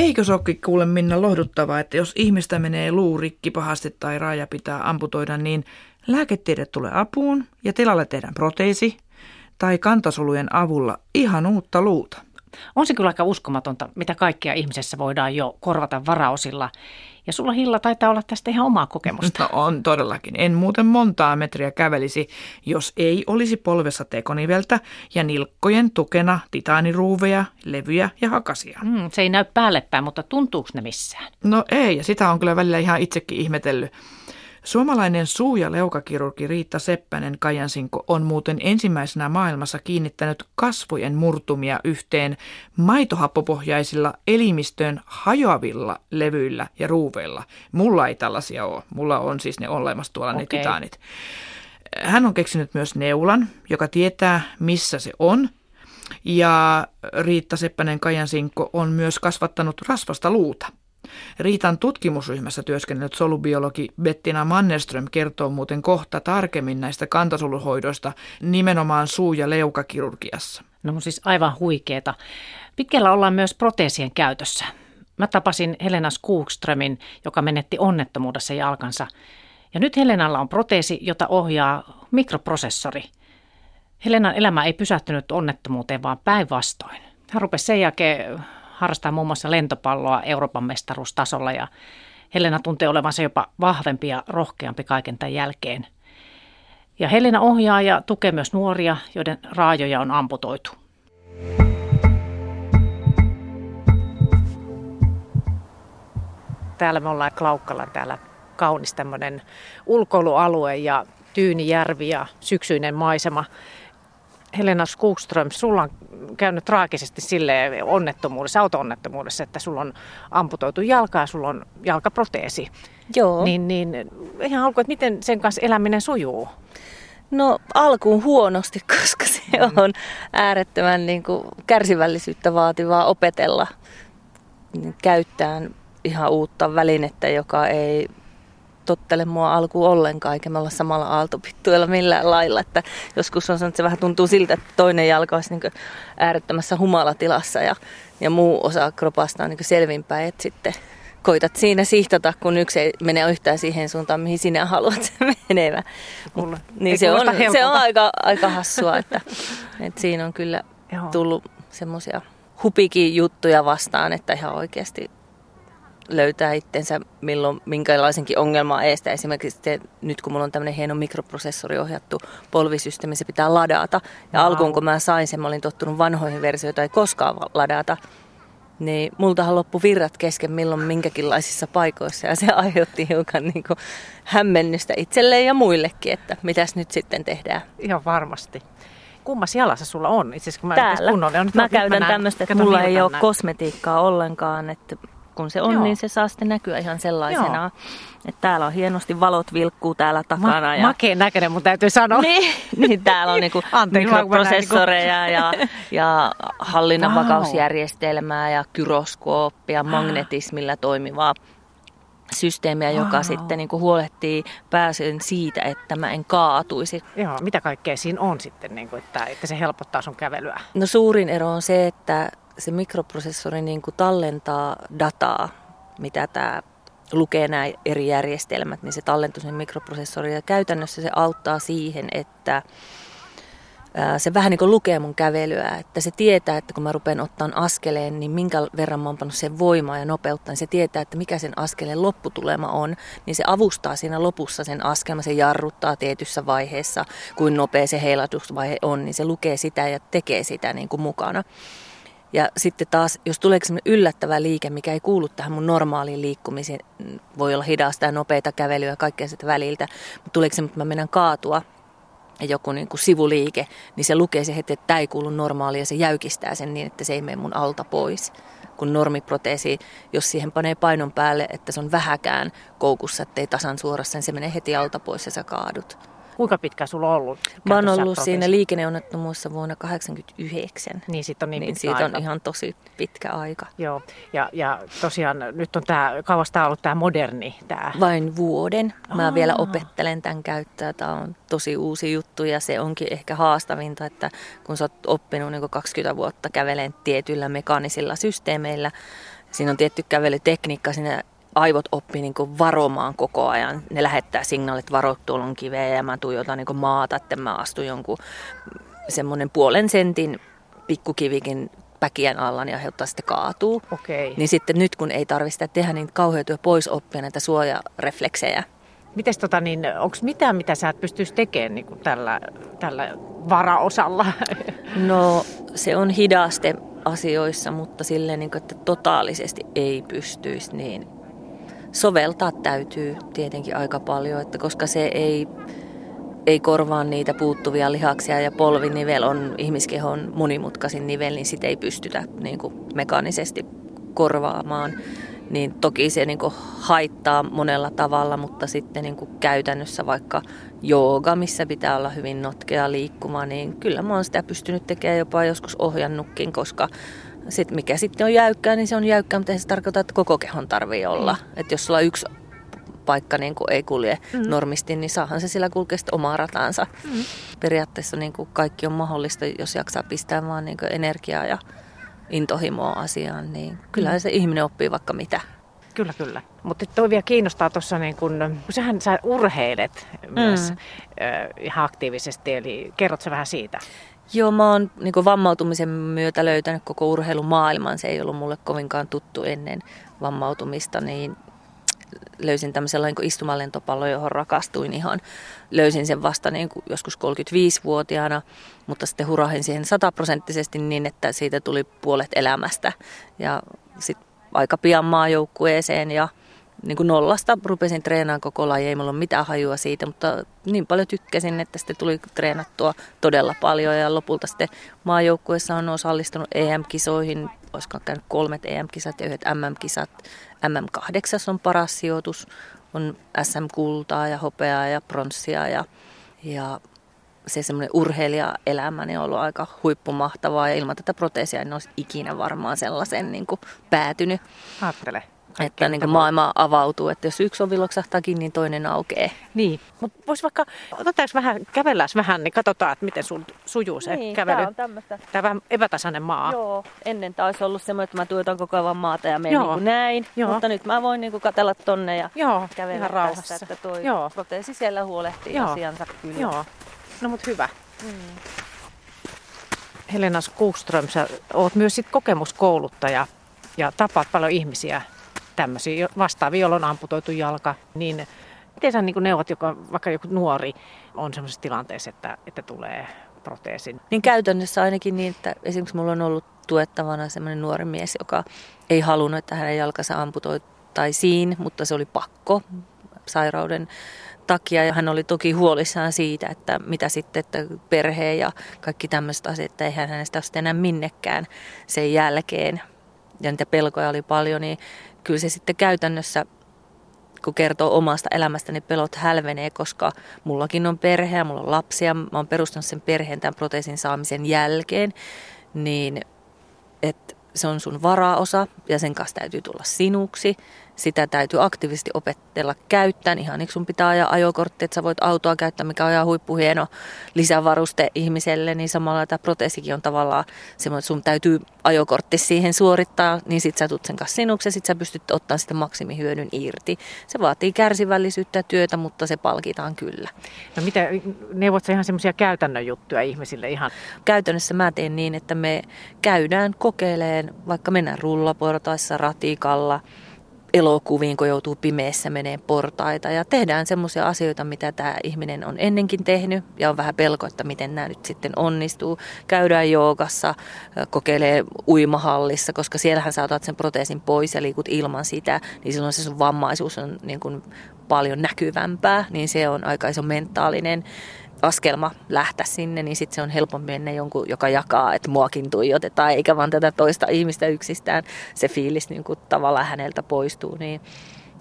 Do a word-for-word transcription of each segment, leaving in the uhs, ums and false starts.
Eikö se olekin kuule Minna lohduttavaa, että jos ihmistä menee luu rikki pahasti tai raaja pitää amputoida, niin lääketiede tulee apuun ja tilalle tehdään proteesi tai kantasolujen avulla ihan uutta luuta. On se kyllä aika uskomatonta, mitä kaikkea ihmisessä voidaan jo korvata varaosilla. Ja sulla Hilla taitaa olla tästä ihan omaa kokemusta. No on todellakin. En muuten montaa metriä kävelisi, jos ei olisi polvessa tekoniveltä ja nilkkojen tukena titaaniruuveja, levyjä ja hakasia. Mm, se ei näy päälle päin, mutta tuntuuko ne missään? No ei, ja sitä on kyllä välillä ihan itsekin ihmetellyt. Suomalainen suu- ja leukakirurgi Riitta Seppänen-Kaijansinkko on muuten ensimmäisenä maailmassa kiinnittänyt kasvojen murtumia yhteen maitohappopohjaisilla elimistöön hajoavilla levyillä ja ruuveilla. Mulla ei tällaisia ole. Mulla on siis ne olemassa tuolla okay. Ne titaanit. Hän on keksinyt myös neulan, joka tietää missä se on. Ja Riitta Seppänen-Kaijansinkko on myös kasvattanut rasvasta luuta. Riitan tutkimusryhmässä työskennellyt solubiologi Bettina Mannerström kertoo muuten kohta tarkemmin näistä kantasoluhoidoista nimenomaan suu- ja leukakirurgiassa. No siis aivan huikeeta. Pitkällä ollaan myös proteesien käytössä. Mä tapasin Helena Skogströmin, joka menetti onnettomuudessa jalkansa. Ja nyt Helenalla on proteesi, jota ohjaa mikroprosessori. Helenan elämä ei pysähtynyt onnettomuuteen, vaan päinvastoin. Hän rupesi sen jälkeen harrastaa muun muassa lentopalloa Euroopan mestaruustasolla ja Helena tuntee olevansa jopa vahvempi ja rohkeampi kaiken tämän jälkeen. Ja Helena ohjaa ja tukee myös nuoria, joiden raajoja on amputoitu. Täällä me ollaan Klaukkala, täällä kaunis tämmöinen ulkoilualue ja Tyynijärvi ja syksyinen maisema. Helena Skogström, sulla on käynyt traagisesti silleen onnettomuudessa, auto-onnettomuudessa, että sulla on amputoitu jalkaa ja sulla on jalkaproteesi. Joo. Niin, niin ihan alkuun, että miten sen kanssa eläminen sujuu? No alkuun huonosti, koska se on äärettömän niin kuin, kärsivällisyyttä vaativaa opetella. Käyttäen ihan uutta välinettä, joka ei tottele mua alkuun ollenkaan, eikä me olla samalla aaltopittuilla millään lailla. Että joskus on sanonut, että se vähän tuntuu siltä, että toinen jalka olisi niin äärettömässä humalatilassa ja, ja muu osa kropasta on niin selvinpäin. Että sitten koitat siinä sihtata, kun yksi ei mene yhtään siihen suuntaan, mihin sinä haluat se menevän. Niin se on, se on aika, aika hassua, että, että siinä on kyllä tullut semmoisia hupikin juttuja vastaan, että ihan oikeasti löytää itsensä milloin minkälaisenkin ongelman eestä. Esimerkiksi te, nyt kun mulla on tämmöinen hieno mikroprosessori ohjattu polvisysteemi, se pitää ladata. Ja wow. Alkuun kun mä sain sen, mä olin tottunut vanhoihin versioita, ei koskaan ladata. Niin multahan loppui virrat kesken milloin minkäkinlaisissa paikoissa. Ja se aiheutti hiukan niin kuin hämmennystä itselleen ja muillekin, että mitäs nyt sitten tehdään. Ihan varmasti. Kummassa jalassa sulla on? Itse asiassa kun mä täällä. Kun on, on, mä käytän tämmöistä, että mulla ei ole kosmetiikkaa ollenkaan, että kun se on, Joo. niin se saa sitten näkyä ihan sellaisenaan. Että täällä on hienosti valot vilkkuu täällä takana. Ma- ja makeen näköinen, mun täytyy sanoa. niin, niin, täällä on niinku mikroprosessoreja ja, ja hallinnanvakausjärjestelmää ja gyroskooppia, magnetismilla toimivaa systeemiä, joka wow. sitten niinku huolehtii pääsyn siitä, että mä en kaatuisi. Joo, mitä kaikkea siinä on sitten, niinku, että, että se helpottaa sun kävelyä? No suurin ero on se, että se mikroprosessori niin kuin tallentaa dataa, mitä tämä lukee nämä eri järjestelmät, niin se tallentuu sen mikroprosessoriin. Ja käytännössä se auttaa siihen, että se vähän niin kuin lukee mun kävelyä. Että se tietää, että kun mä rupean ottamaan askeleen, niin minkä verran mä oon pannut sen voimaa ja nopeutta, niin se tietää, että mikä sen askeleen lopputulema on. Niin se avustaa siinä lopussa sen askelman, se jarruttaa tietyssä vaiheessa, kuin nopea se heilatusvaihe on, niin se lukee sitä ja tekee sitä niin kuin mukana. Ja sitten taas, jos tuleeko semmoinen yllättävä liike, mikä ei kuulu tähän mun normaaliin liikkumiseen, voi olla hidasta ja nopeita kävelyä ja kaikkea sitä väliltä, mutta tuleeko semmoinen, että mä menen kaatua ja joku niin kuin sivuliike, niin se lukee se heti, että tämä ei kuulu normaaliin ja se jäykistää sen niin, että se ei mene mun alta pois. Kun normiproteesi, jos siihen panee painon päälle, että se on vähäkään koukussa, ettei tasan suorassa, niin se menee heti alta pois ja sä kaadut. Kuinka pitkään sulla on ollut? Mä oon ollut proteesi? Siinä liikenneonnettomuudessa vuonna kahdeksankymmentäyhdeksän. Niin siitä on niin niin siitä on ihan tosi pitkä aika. Joo, ja, ja tosiaan nyt on tää, kauas tää on ollut tää moderni tää? Vain vuoden. Mä Aa. vielä opettelen tämän käyttöä. Tää on tosi uusi juttu ja se onkin ehkä haastavinta, että kun sä oot oppinut niin kaksikymmentä vuotta käveleen tietyillä mekaanisilla systeemeillä, Siinä on tietty kävelytekniikka, siinä aivot oppii niin kuin varomaan koko ajan. Ne lähettää signaalit, varo tuolloin kiveä ja mä tuijotan niin kuin maata, että mä astun jonkun semmoinen puolen sentin pikkukivikin päkiän alla, niin aiheuttaa sitten kaatuu. Okei. Niin sitten nyt kun ei tarvitse sitä tehdä, niin kauheutua pois oppia näitä suojarefleksejä. Mites tota niin, onko mitään, mitä sä et pystyisi tekemään niin kuin tällä, tällä varaosalla? No se on hidaste asioissa, mutta silleen, niin kuin, että totaalisesti ei pystyisi, niin soveltaa täytyy tietenkin aika paljon, että koska se ei, ei korvaa niitä puuttuvia lihaksia ja polvinivel on ihmiskehon monimutkaisin nivel, niin sitä ei pystytä niin kuin mekaanisesti korvaamaan. Niin toki se niin kuin haittaa monella tavalla, mutta sitten niin kuin käytännössä vaikka jooga, missä pitää olla hyvin notkea liikkumaan, niin kyllä mä oon sitä pystynyt tekemään jopa joskus ohjannutkin, koska sit mikä sitten on jäykkää, niin se on jäykkää, mutta ei se tarkoita, että koko kehon tarvii olla. Että jos sulla yksi paikka niin kuin ei kulje mm-hmm. normisti, niin saahan se sillä kulkee sitten omaa rataansa. Mm-hmm. Periaatteessa niin kuin kaikki on mahdollista, jos jaksaa pistää vaan niin kuin energiaa ja intohimoa asiaan, niin kyllähän se ihminen oppii vaikka mitä. Kyllä, kyllä. Mutta toi vielä kiinnostaa tuossa, niin kun sähän sä urheilet myös mm. ö, ihan aktiivisesti, eli kerrot sä vähän siitä? Joo, mä oon niin kun vammautumisen myötä löytänyt koko urheilumaailman. Se ei ollut mulle kovinkaan tuttu ennen vammautumista, niin löysin tämmöisen niin istumallentopallon, johon rakastuin ihan. Löysin sen vasta niin kuin joskus kolmekymmentäviisivuotiaana, mutta sitten hurahin siihen sataprosenttisesti niin, että siitä tuli puolet elämästä. Ja sitten aika pian maajoukkueeseen ja niin kuin nollasta rupesin treenaamaan koko laji. Ei mulla ole mitään hajua siitä, mutta niin paljon tykkäsin, että sitten tuli treenattua todella paljon. Ja lopulta sitten maajoukkueessa on osallistunut E M-kisoihin. Olisiko käynyt kolmet E M-kisat ja yhdet M M-kisat. M M kahdeksan on paras sijoitus. On S M-kultaa ja hopeaa ja pronssia. Ja, ja se semmoinen urheilijaelämä niin on ollut aika huippumahtavaa. Ja ilman tätä proteesia en olisi ikinä varmaan sellaisen niin kuin päätynyt. Ajattele. Että niin kuin maailma avautuu, että jos yksi ovi loksahtaakin, niin toinen aukeaa. Niin, mutta vois vaikka, otetaanko vähän, kävelläs vähän, niin katsotaan, että miten sul sujuu se niin, kävely. Niin, tää on tämmöistä. Tää on vähän epätasainen maa. Joo, ennen tää olisi ollut semmoinen, että mä tuotan koko ajan maata ja menen niin näin. Joo. Mutta nyt mä voin niin kuin katsella tonne ja joo, kävellä rauhassa. Tässä, että toi joo. Proteesi siellä huolehtii joo. asiansa kyllä. Joo, no mut hyvä. Mm. Helena Skogström, sä oot myös sit kokemuskouluttaja ja tapaat paljon ihmisiä. Tämmöisiä vastaavia, jolloin on amputoitu jalka, niin miten sä niin kuin neuvot, joka, vaikka joku nuori on semmoisessa tilanteessa, että, että tulee proteesin? Niin käytännössä ainakin niin, että esimerkiksi mulla on ollut tuettavana semmoinen nuori mies, joka ei halunnut, että hänen jalkansa amputoitaisiin, mutta se oli pakko sairauden takia. Ja hän oli toki huolissaan siitä, että mitä sitten, että perhe ja kaikki tämmöiset asiat, että eihän hänestä ole sitten enää minnekään sen jälkeen. Ja niitä pelkoja oli paljon, niin kyllä se sitten käytännössä, kun kertoo omasta elämästä, niin pelot hälvenee, koska mullakin on perhe ja mulla on lapsia. Mä oon perustanut sen perheen tämän proteesin saamisen jälkeen, niin että se on sun varaosa ja sen kanssa täytyy tulla sinuksi. Sitä täytyy aktiivisesti opetella käyttämään. Ihan niin sun pitää ajaa ajokortti, että sä voit autoa käyttää, mikä on ihan huippuhieno lisävaruste ihmiselle. Niin samalla tämä proteesikin on tavallaan semmoinen, että sun täytyy ajokortti siihen suorittaa, niin sit sä tulet sen kanssa sinuksi ja sit sä pystyt ottamaan sitä maksimihyödyn irti. Se vaatii kärsivällisyyttä ja työtä, mutta se palkitaan kyllä. No mitä, neuvot sä ihan semmoisia käytännön juttuja ihmisille ihan? Käytännössä mä teen niin, että me käydään kokeileen, vaikka mennään rullaportaissa, ratikalla, elokuviin, kun joutuu pimeässä menee portaita ja tehdään semmoisia asioita, mitä tämä ihminen on ennenkin tehnyt ja on vähän pelko, että miten nämä nyt sitten onnistuu. Käydään joogassa, kokeilee uimahallissa, koska siellähän sä otat sen proteesin pois ja liikut ilman sitä, niin silloin se sun vammaisuus on niin kuin paljon näkyvämpää, niin se on aika iso mentaalinen askelma lähteä sinne, niin sitten se on helpompi mennä jonkun, joka jakaa, että muakin tuijotetaan, eikä vaan tätä toista ihmistä yksistään. Se fiilis niin kuin tavallaan häneltä poistuu, niin,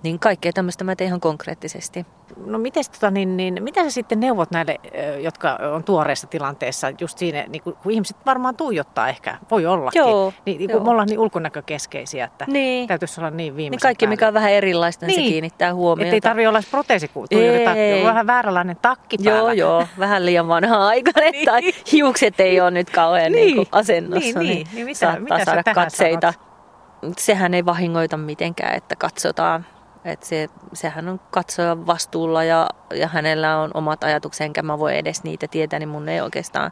niin kaikkea tämmöistä mä teen ihan konkreettisesti. No mites, tota, niin, niin, mitä sä sitten neuvot näille, jotka on tuoreessa tilanteessa, just siinä, niin kun, kun ihmiset varmaan tuijottaa ehkä, voi ollakin, joo, niin, niin kun me ollaan niin ulkonäkökeskeisiä, että niin täytyisi olla niin viimeisen niin kaikki, päälle. Mikä on vähän erilaista, niin, niin se kiinnittää huomiota. Että ei tarvitse olla proteesituijori, vähän vääränlainen takki päällä. Joo, joo, vähän liian vanha aikainen, niin, tai hiukset ei ole nyt kauhean niin, niin asennossa, niin, niin, niin, niin, niin mitä, saattaa mitä saada katseita. Sanot? sehän ei vahingoita mitenkään, että katsotaan. Että se, sehän on katsojan vastuulla ja, ja hänellä on omat ajatukset, enkä mä voi edes niitä tietää, niin mun ei oikeastaan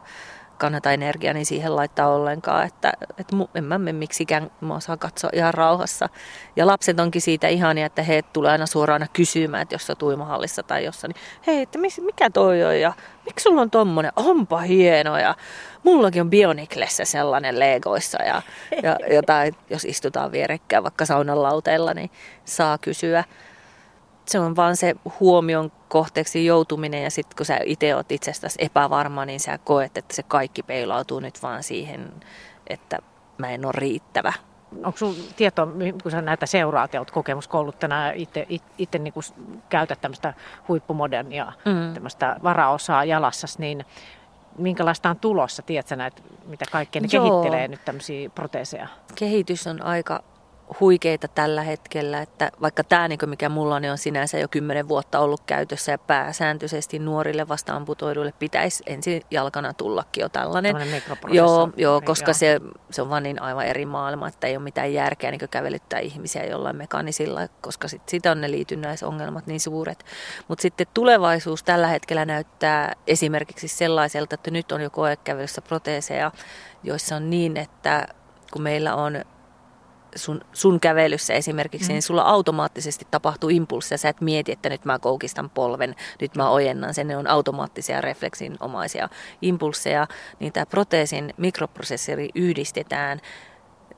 kannata energiani siihen laittaa ollenkaan. Että, että en mä mene miksikään, mä osaan katsoa ihan rauhassa. Ja lapset onkin siitä ihania, että he tulee aina suoraan kysymään, että jos on uimahallissa tai jossain, niin hei, että mikä toi on ja miksi sulla on tommonen, onpa hieno ja mullakin on Bioniklessä sellainen Legoissa ja, ja jotain, jos istutaan vierekkäin vaikka saunan lauteilla, niin saa kysyä. Se on vaan se huomion kohteeksi joutuminen ja sitten kun sä itse oot itsestäsi epävarma, niin sä koet, että se kaikki peilautuu nyt vaan siihen, että mä en ole riittävä. Onko sun tietoa, kun sä näitä seuraat ja oot kokemuskouluttajana ja itse, itse niin käytät tämmöistä huippumodernia, mm. tämmöistä varaosaa jalassasi, niin minkälaista on tulossa, tiedätkö näitä, mitä kaikkea ne kehittelee nyt tämmöisiä proteeseja? Kehitys on aika huikeita tällä hetkellä, että vaikka tämä, mikä mulla on, niin on sinänsä jo kymmenen vuotta ollut käytössä ja pääsääntöisesti nuorille vastaamputoiduille pitäisi ensi jalkana tullakin jo tällainen. Joo, joo, koska se, se on vaan niin aivan eri maailma, että ei ole mitään järkeä niin kävelyttää ihmisiä jollain mekanisilla, koska sit sitä on ne liitynnäisongelmat niin suuret. Mutta sitten tulevaisuus tällä hetkellä näyttää esimerkiksi sellaiselta, että nyt on jo koekävelyssä proteeseja, joissa on niin, että kun meillä on Sun, sun kävelyssä esimerkiksi, mm. niin sulla automaattisesti tapahtuu impulssi ja sä et mieti, että nyt mä koukistan polven, nyt mä ojennan sen, ne on automaattisia refleksinomaisia impulsseja, niin tää proteesin mikroprosessori yhdistetään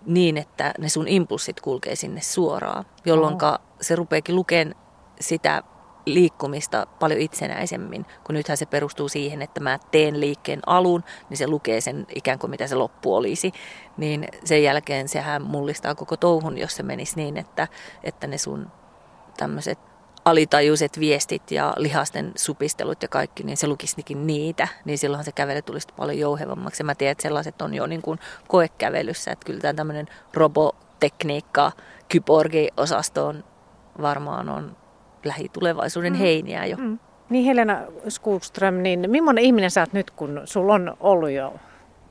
niin, että ne sun impulssit kulkee sinne suoraan, jolloin oh. se rupeekin lukemaan sitä liikkumista paljon itsenäisemmin, kun nythän se perustuu siihen, että mä teen liikkeen alun, niin se lukee sen ikään kuin mitä se loppu olisi, niin sen jälkeen sehän mullistaa koko touhun, jos se menisi niin, että, että ne sun tämmöiset alitajuiset viestit ja lihasten supistelut ja kaikki, niin se lukisikin niitä, niin silloinhan se kävely tulisi paljon jouhevammaksi. Ja mä tiedän, että sellaiset on jo niin kuin koekävelyssä, että kyllä tämä tämmöinen robotekniikka, kyborgi-osasto on varmaan on lähitulevaisuuden mm. heiniä jo. Mm. Niin Helena Skogström, niin millainen ihminen sä oot nyt, kun sulla on ollut jo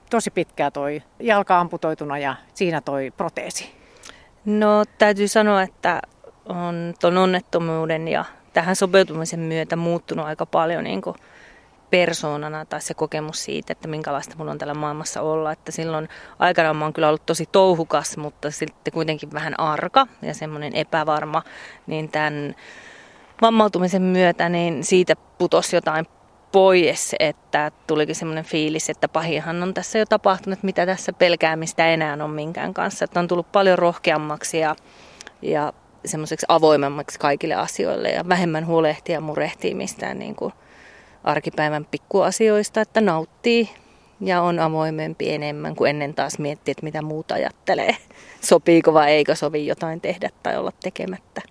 tosi pitkään toi jalka amputoituna ja siinä toi proteesi? No täytyy sanoa, että on ton onnettomuuden ja tähän sopeutumisen myötä muuttunut aika paljon niin kuin persoonana tai se kokemus siitä, että minkälaista mulla on tällä maailmassa olla. Että silloin aikanaan mä oon kyllä ollut tosi touhukas, mutta sitten kuitenkin vähän arka ja semmoinen epävarma, niin tämän vammautumisen myötä niin siitä putosi jotain pois, että tulikin semmoinen fiilis, että pahinhan on tässä jo tapahtunut, mitä tässä pelkäämistä enää on minkään kanssa. Että on tullut paljon rohkeammaksi ja, ja semmoiseksi avoimemmaksi kaikille asioille ja vähemmän huolehtia ja murehtia mistään niin kuin arkipäivän pikkuasioista, että nauttii ja on avoimempi enemmän kuin ennen taas miettii, että mitä muuta ajattelee. Sopiiko vai eikö sovi jotain tehdä tai olla tekemättä.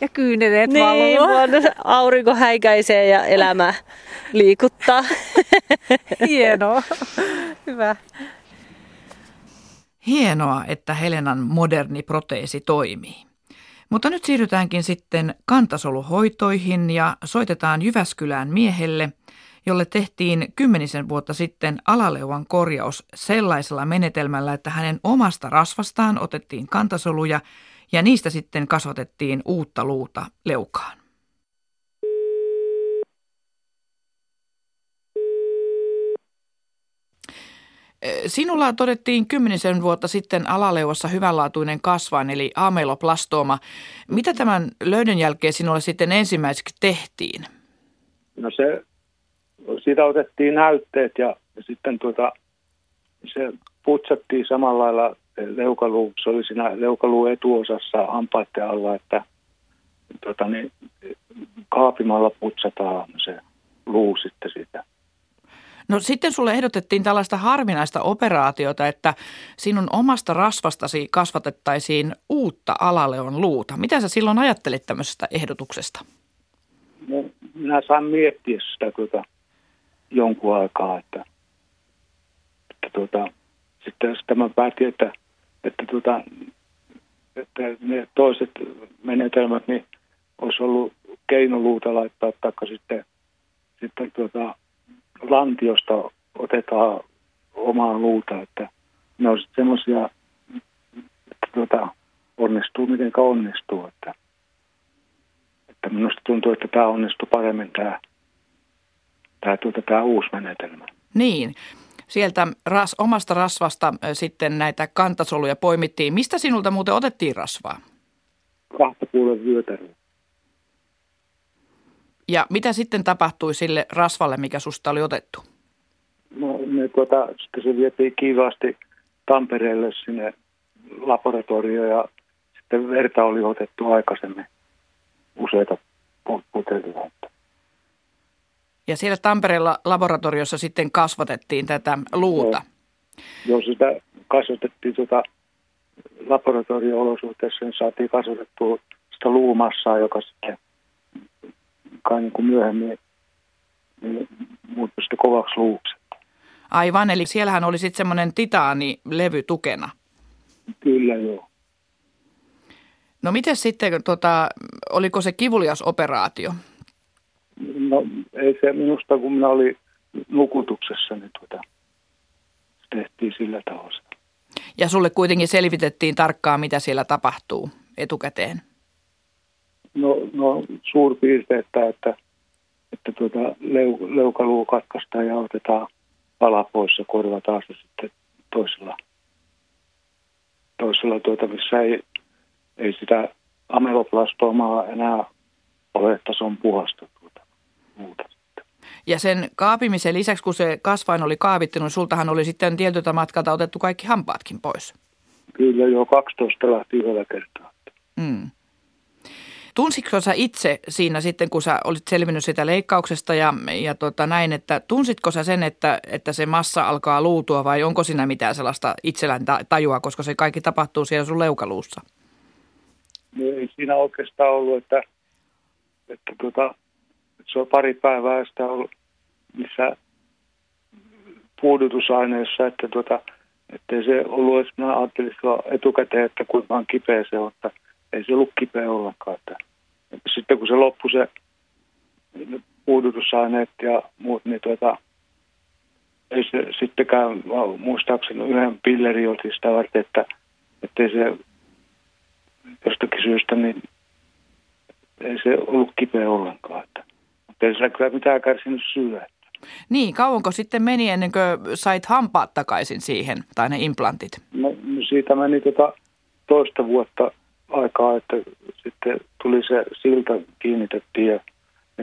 Ja kyynelet niin, valuu. Aurinko häikäisee ja elämä liikuttaa. Hienoa. Hyvä. Hienoa, että Helenan moderni proteesi toimii. Mutta nyt siirrytäänkin sitten kantasoluhoitoihin ja soitetaan Jyväskylään miehelle, jolle tehtiin kymmenisen vuotta sitten alaleuan korjaus sellaisella menetelmällä, että hänen omasta rasvastaan otettiin kantasoluja ja niistä sitten kasvatettiin uutta luuta leukaan. Sinulla todettiin kymmenisen vuotta sitten alaleuassa hyvänlaatuinen kasvain eli ameloplastooma. Mitä tämän löydön jälkeen sinulle sitten ensimmäiseksi tehtiin? No se, siitä otettiin näytteet ja sitten tuota, se putsattiin samalla lailla leukaluu. Se oli siinä leukaluun etuosassa hampaiden alla, että tuota, niin, kaapimalla putsataan se luu sitten sitä. No sitten sulle ehdotettiin tällaista harvinaista operaatiota, että sinun omasta rasvastasi kasvatettaisiin uutta alaleon luuta. Mitä sä silloin ajattelit tämmöisestä ehdotuksesta? No, minä saan miettiä sitä tuota, jonkun aikaa, että, että tuota, sitten mä päätin, että, että, tuota, että ne toiset menetelmät niin olisi ollut keinoluuta laittaa, taikka sitten, sitten tuota... lantiosta otetaan omaa luuta, että ne on semmoisia, että tuota, onnistuu mitenkä onnistuu. Että, että minusta tuntuu, että tämä onnistuu paremmin tämä, tämä, tuota, tämä uusi menetelmä. Niin. Sieltä ras, omasta rasvasta sitten näitä kantasoluja poimittiin. Mistä sinulta muuten otettiin rasvaa? Kahta puolen vyötäröä. Ja mitä sitten tapahtui sille rasvalle, mikä susta oli otettu? No, me tuota, sitten se vietiin kiivaasti Tampereelle sinne laboratorioon ja sitten verta oli otettu aikaisemmin useita putelia. Ja siellä Tampereella laboratoriossa sitten kasvatettiin tätä luuta? Joo, sitä kasvatettiin tuota laboratorio-olosuhteessa, niin saatiin kasvatettua sitä luumassaa, joka sitten kai niin kuin myöhemmin niin muuttui sitten kovaksi luuksi. Aivan, eli siellähän oli sitten semmoinen titaanilevy tukena. Kyllä, joo. No miten sitten, tota, oliko se kivulias operaatio? No ei se minusta, kun minä olin nukutuksessa, niin tuota, tehtiin sillä tavalla. Ja sulle kuitenkin selvitettiin tarkkaan, mitä siellä tapahtuu etukäteen? No, no suurpiirteettä, että, että tuota, leu, leukaluu katkaistaan ja otetaan pala pois ja korvataan se sitten toisella, toisella tuota, missä ei, ei sitä ameloplastomaa enää ole, että se on puhasta tuota. Ja sen kaapimisen lisäksi, kun se kasvain oli kaavittunut, niin sultahan oli sitten tietyltä matkalta otettu kaikki hampaatkin pois. Kyllä joo, kaksitoista lähti yhdellä kertaa. Mm. Tunsitko sä itse siinä sitten, kun sä olit selvinnyt sitä leikkauksesta ja, ja tota näin, että tunsitko sä sen, että, että se massa alkaa luutua vai onko siinä mitään sellaista itsellään tajua, koska se kaikki tapahtuu siellä sun leukaluussa? No, ei siinä oikeastaan ollut, että, että tuota... Se on pari päivää sitä ollut missä puudutusaineessa, että tuota, ettei se ollut edes, minä ajattelin etukäteen, että kuinka kipeä se on, että ei se ollut kipeä ollenkaan. Että. Sitten kun se loppui se puudutusaineet ja muut, niin tuota, ei se sittenkään muistaakseni yhden pillerin otin sitä varten, että ettei se jostakin syystä, niin ei se ollut kipeä ollenkaan, että. Ei sillä kyllä mitään kärsinyt syödä. Niin, kauanko sitten meni ennen kuin sait hampaat takaisin siihen, tai ne implantit? No, siitä meni tota toista vuotta aikaa, että sitten tuli se silta, kiinnitettiin ja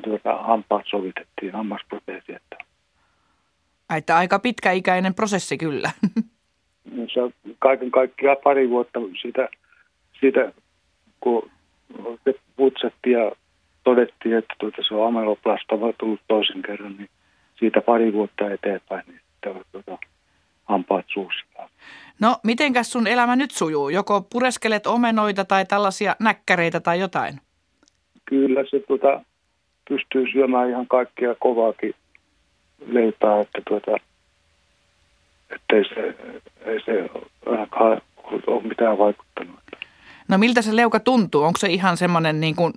tuota, hampaat sovitettiin, hammasproteesi. Että. Että aika pitkäikäinen prosessi kyllä. No, se kaiken kaikkiaan pari vuotta siitä, siitä kun putsattiin ja todettiin, että tuota, se on ameloplastoma tullut toisen kerran, niin siitä pari vuotta eteenpäin, niin sitten tuota, hampaat suussa. No, mitenkäs sun elämä nyt sujuu? Joko pureskelet omenoita tai tällaisia näkkäreitä tai jotain? Kyllä se tuota, pystyy syömään ihan kaikkia kovaakin leipää, että tuota, ettei se, ei se ainakaan ole mitään vaikuttanut. No miltä se leuka tuntuu? Onko se ihan semmoinen niin kuin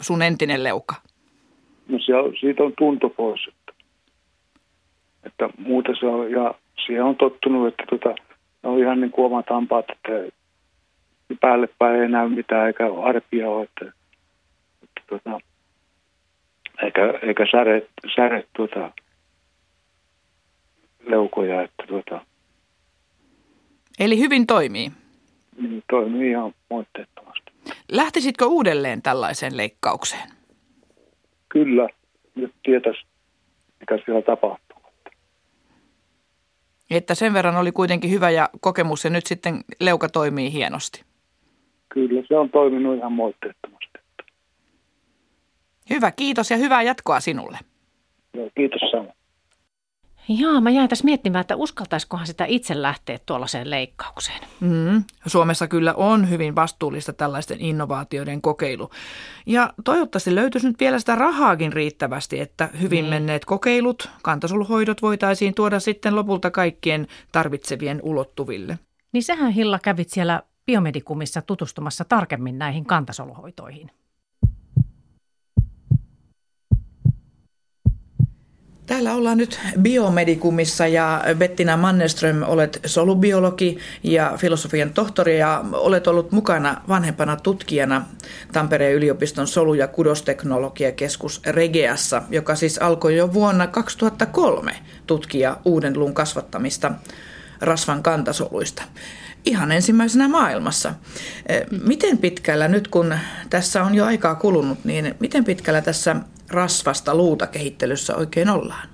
sun entinen leuka? No se on, siitä on tunto pois. Että, että muuta se on, ja siihen on tottunut, että tota, on ihan niin kuin omat hampaat, että päälle päin ei näy mitään, eikä arpia ole, että, että tota, eikä, eikä säre, säre tuota, leukoja, että tota. Eli hyvin toimii? Niin, toimii ihan moitteettomasti. Lähtisitkö uudelleen tällaiseen leikkaukseen? Kyllä. Nyt tietäisi, mikä siellä tapahtuu. Että sen verran oli kuitenkin hyvä ja kokemus ja nyt sitten leuka toimii hienosti. Kyllä, se on toiminut ihan moitteettomasti. Hyvä, kiitos ja hyvää jatkoa sinulle. Joo, kiitos samoin. Jaa, mä jäin tässä miettimään, että uskaltaisikohan sitä itse lähteä tuollaiseen leikkaukseen. Mm, Suomessa kyllä on hyvin vastuullista tällaisten innovaatioiden kokeilu. Ja toivottavasti löytyisi nyt vielä sitä rahaakin riittävästi, että hyvin niin menneet kokeilut, kantasoluhoidot voitaisiin tuoda sitten lopulta kaikkien tarvitsevien ulottuville. Niin sähän, Hilla, kävit siellä Biomedicumissa tutustumassa tarkemmin näihin kantasoluhoitoihin. Täällä ollaan nyt Biomedicumissa ja Bettina Mannerström, olet solubiologi ja filosofian tohtori ja olet ollut mukana vanhempana tutkijana Tampereen yliopiston solu- ja kudosteknologiakeskus Regeassa, joka siis alkoi jo vuonna kaksituhattakolme tutkia uuden luun kasvattamista rasvan kantasoluista. Ihan ensimmäisenä maailmassa. Miten pitkällä, nyt kun tässä on jo aikaa kulunut, niin miten pitkällä tässä rasvasta luuta kehittelyssä oikein ollaan?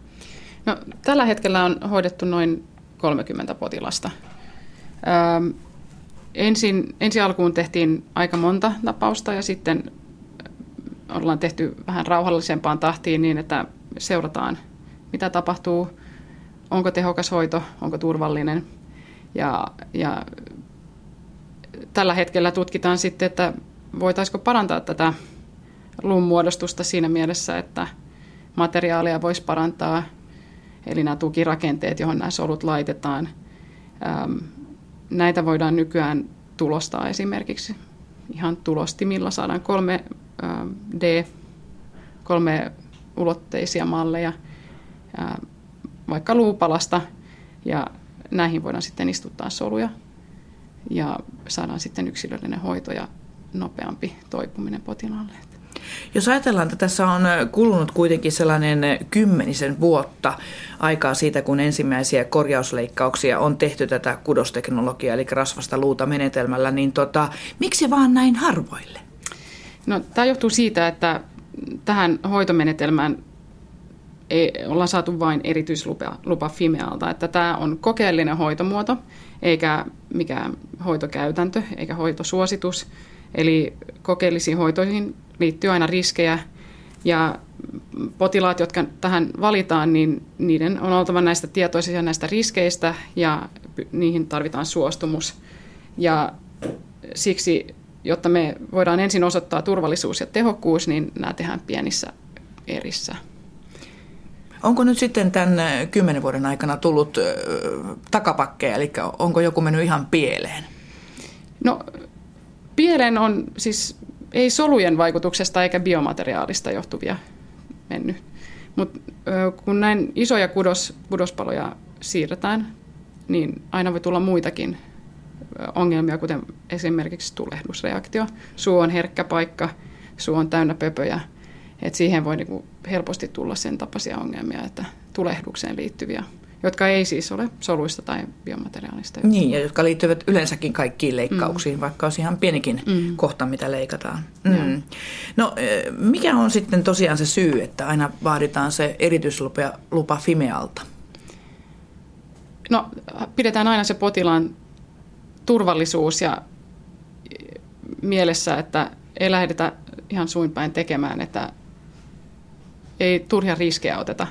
No, tällä hetkellä on hoidettu noin kolmekymmentä potilasta. Öö, ensin, ensi alkuun tehtiin aika monta tapausta ja sitten ollaan tehty vähän rauhallisempaan tahtiin niin, että seurataan mitä tapahtuu, onko tehokas hoito, onko turvallinen. Ja, ja tällä hetkellä tutkitaan sitten, että voitaisiko parantaa tätä luun muodostusta siinä mielessä, että materiaalia voisi parantaa, eli nämä tukirakenteet, johon nämä solut laitetaan. Näitä voidaan nykyään tulostaa esimerkiksi ihan tulostimilla. Saadaan kolme D, kolme ulotteisia malleja vaikka luupalasta, ja näihin voidaan sitten istuttaa soluja ja saadaan sitten yksilöllinen hoito ja nopeampi toipuminen potilaalle. Jos ajatellaan, että tässä on kulunut kuitenkin sellainen kymmenisen vuotta aikaa siitä, kun ensimmäisiä korjausleikkauksia on tehty tätä kudosteknologiaa, eli rasvasta luuta menetelmällä, niin tota, miksi vaan näin harvoille? No, tämä johtuu siitä, että tähän hoitomenetelmään ei, ollaan saatu vain erityislupa lupa Fimealta, että tämä on kokeellinen hoitomuoto, eikä mikään hoitokäytäntö, eikä hoitosuositus. Eli kokeellisiin hoitoihin liittyy aina riskejä, ja potilaat, jotka tähän valitaan, niin niiden on oltava näistä tietoisia näistä riskeistä, ja niihin tarvitaan suostumus. Ja siksi, jotta me voidaan ensin osoittaa turvallisuus ja tehokkuus, niin nämä tehdään pienissä erissä. Onko nyt sitten tämän kymmenen vuoden aikana tullut takapakkeja, eli onko joku mennyt ihan pieleen? No, pieleen on siis ei solujen vaikutuksesta eikä biomateriaalista johtuvia mennyt, mutta kun näin isoja kudos, kudospaloja siirretään, niin aina voi tulla muitakin ongelmia, kuten esimerkiksi tulehdusreaktio. Suu on herkkä paikka, suu on täynnä pöpöjä. Et siihen voi niinku helposti tulla sen tapaisia ongelmia, että tulehdukseen liittyviä, jotka ei siis ole soluista tai biomateriaalista. Niin, ja jotka liittyvät yleensäkin kaikkiin leikkauksiin, mm. vaikka olisi ihan pienikin mm. kohta, mitä leikataan. Mm. No, mikä on sitten tosiaan se syy, että aina vaaditaan se erityislupa lupa Fimealta? No, pidetään aina se potilaan turvallisuus ja mielessä, että ei lähdetä ihan suin päin tekemään, että ei turhia riskejä oteta.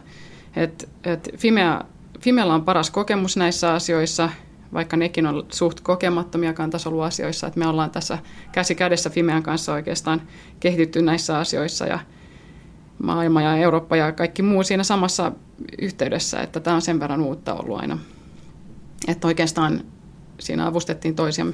Et, et Fimea, Fimealla on paras kokemus näissä asioissa, vaikka nekin on suht kokemattomia kantasoluasioissa. Et me ollaan tässä käsi kädessä Fimean kanssa oikeastaan kehitetty näissä asioissa, ja maailma ja Eurooppa ja kaikki muu siinä samassa yhteydessä, että tämä on sen verran uutta ollut aina. Että oikeastaan siinä avustettiin toisiamme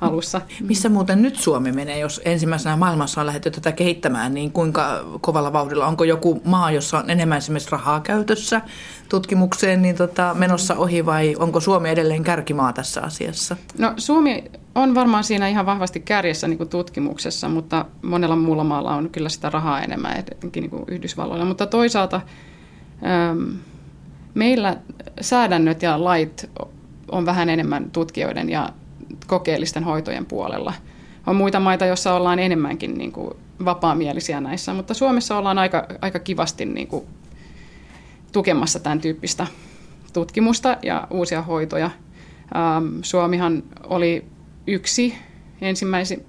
alussa. Missä muuten nyt Suomi menee, jos ensimmäisenä maailmassa on lähdetty tätä kehittämään, niin kuinka kovalla vauhdilla? Onko joku maa, jossa on enemmän esimerkiksi rahaa käytössä tutkimukseen, niin tota, menossa ohi, vai onko Suomi edelleen kärkimaa tässä asiassa? No, Suomi on varmaan siinä ihan vahvasti kärjessä niin kuin tutkimuksessa, mutta monella muulla maalla on kyllä sitä rahaa enemmän, etenkin niin kuin Yhdysvalloilla. Mutta toisaalta ähm, meillä säädännöt ja lait on vähän enemmän tutkijoiden ja kokeellisten hoitojen puolella. On muita maita, joissa ollaan enemmänkin niin kuin vapaamielisiä näissä, mutta Suomessa ollaan aika, aika kivasti niin kuin tukemassa tämän tyyppistä tutkimusta ja uusia hoitoja. Ähm, Suomihan oli yksi ensimmäisi,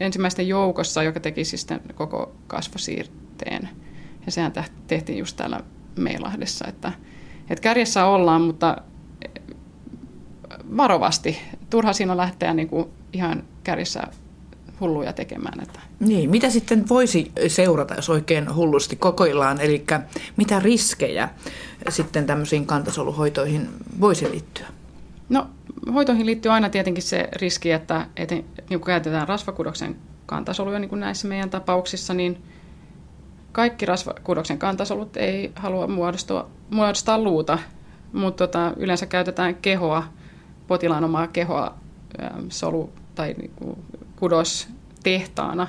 ensimmäisten joukossa, joka teki siis koko kasvosiirteen. Ja sehän tehtiin just täällä Meilahdessa. Että, että kärjessä ollaan, mutta varovasti. Turha siinä on lähteä niin kuin ihan kärjessä hulluja tekemään. Että. Niin, mitä sitten voisi seurata, jos oikein hullusti kokoillaan? Eli mitä riskejä sitten tämmöisiin kantasoluhoitoihin voisi liittyä? No, hoitoihin liittyy aina tietenkin se riski, että, että niin kun käytetään rasvakudoksen kantasoluja niin kuin näissä meidän tapauksissa, niin kaikki rasvakudoksen kantasolut ei halua muodostua, muodostaa luuta, mutta tota, yleensä käytetään kehoa, potilaan omaa kehoa solu- tai niinku kudostehtaana.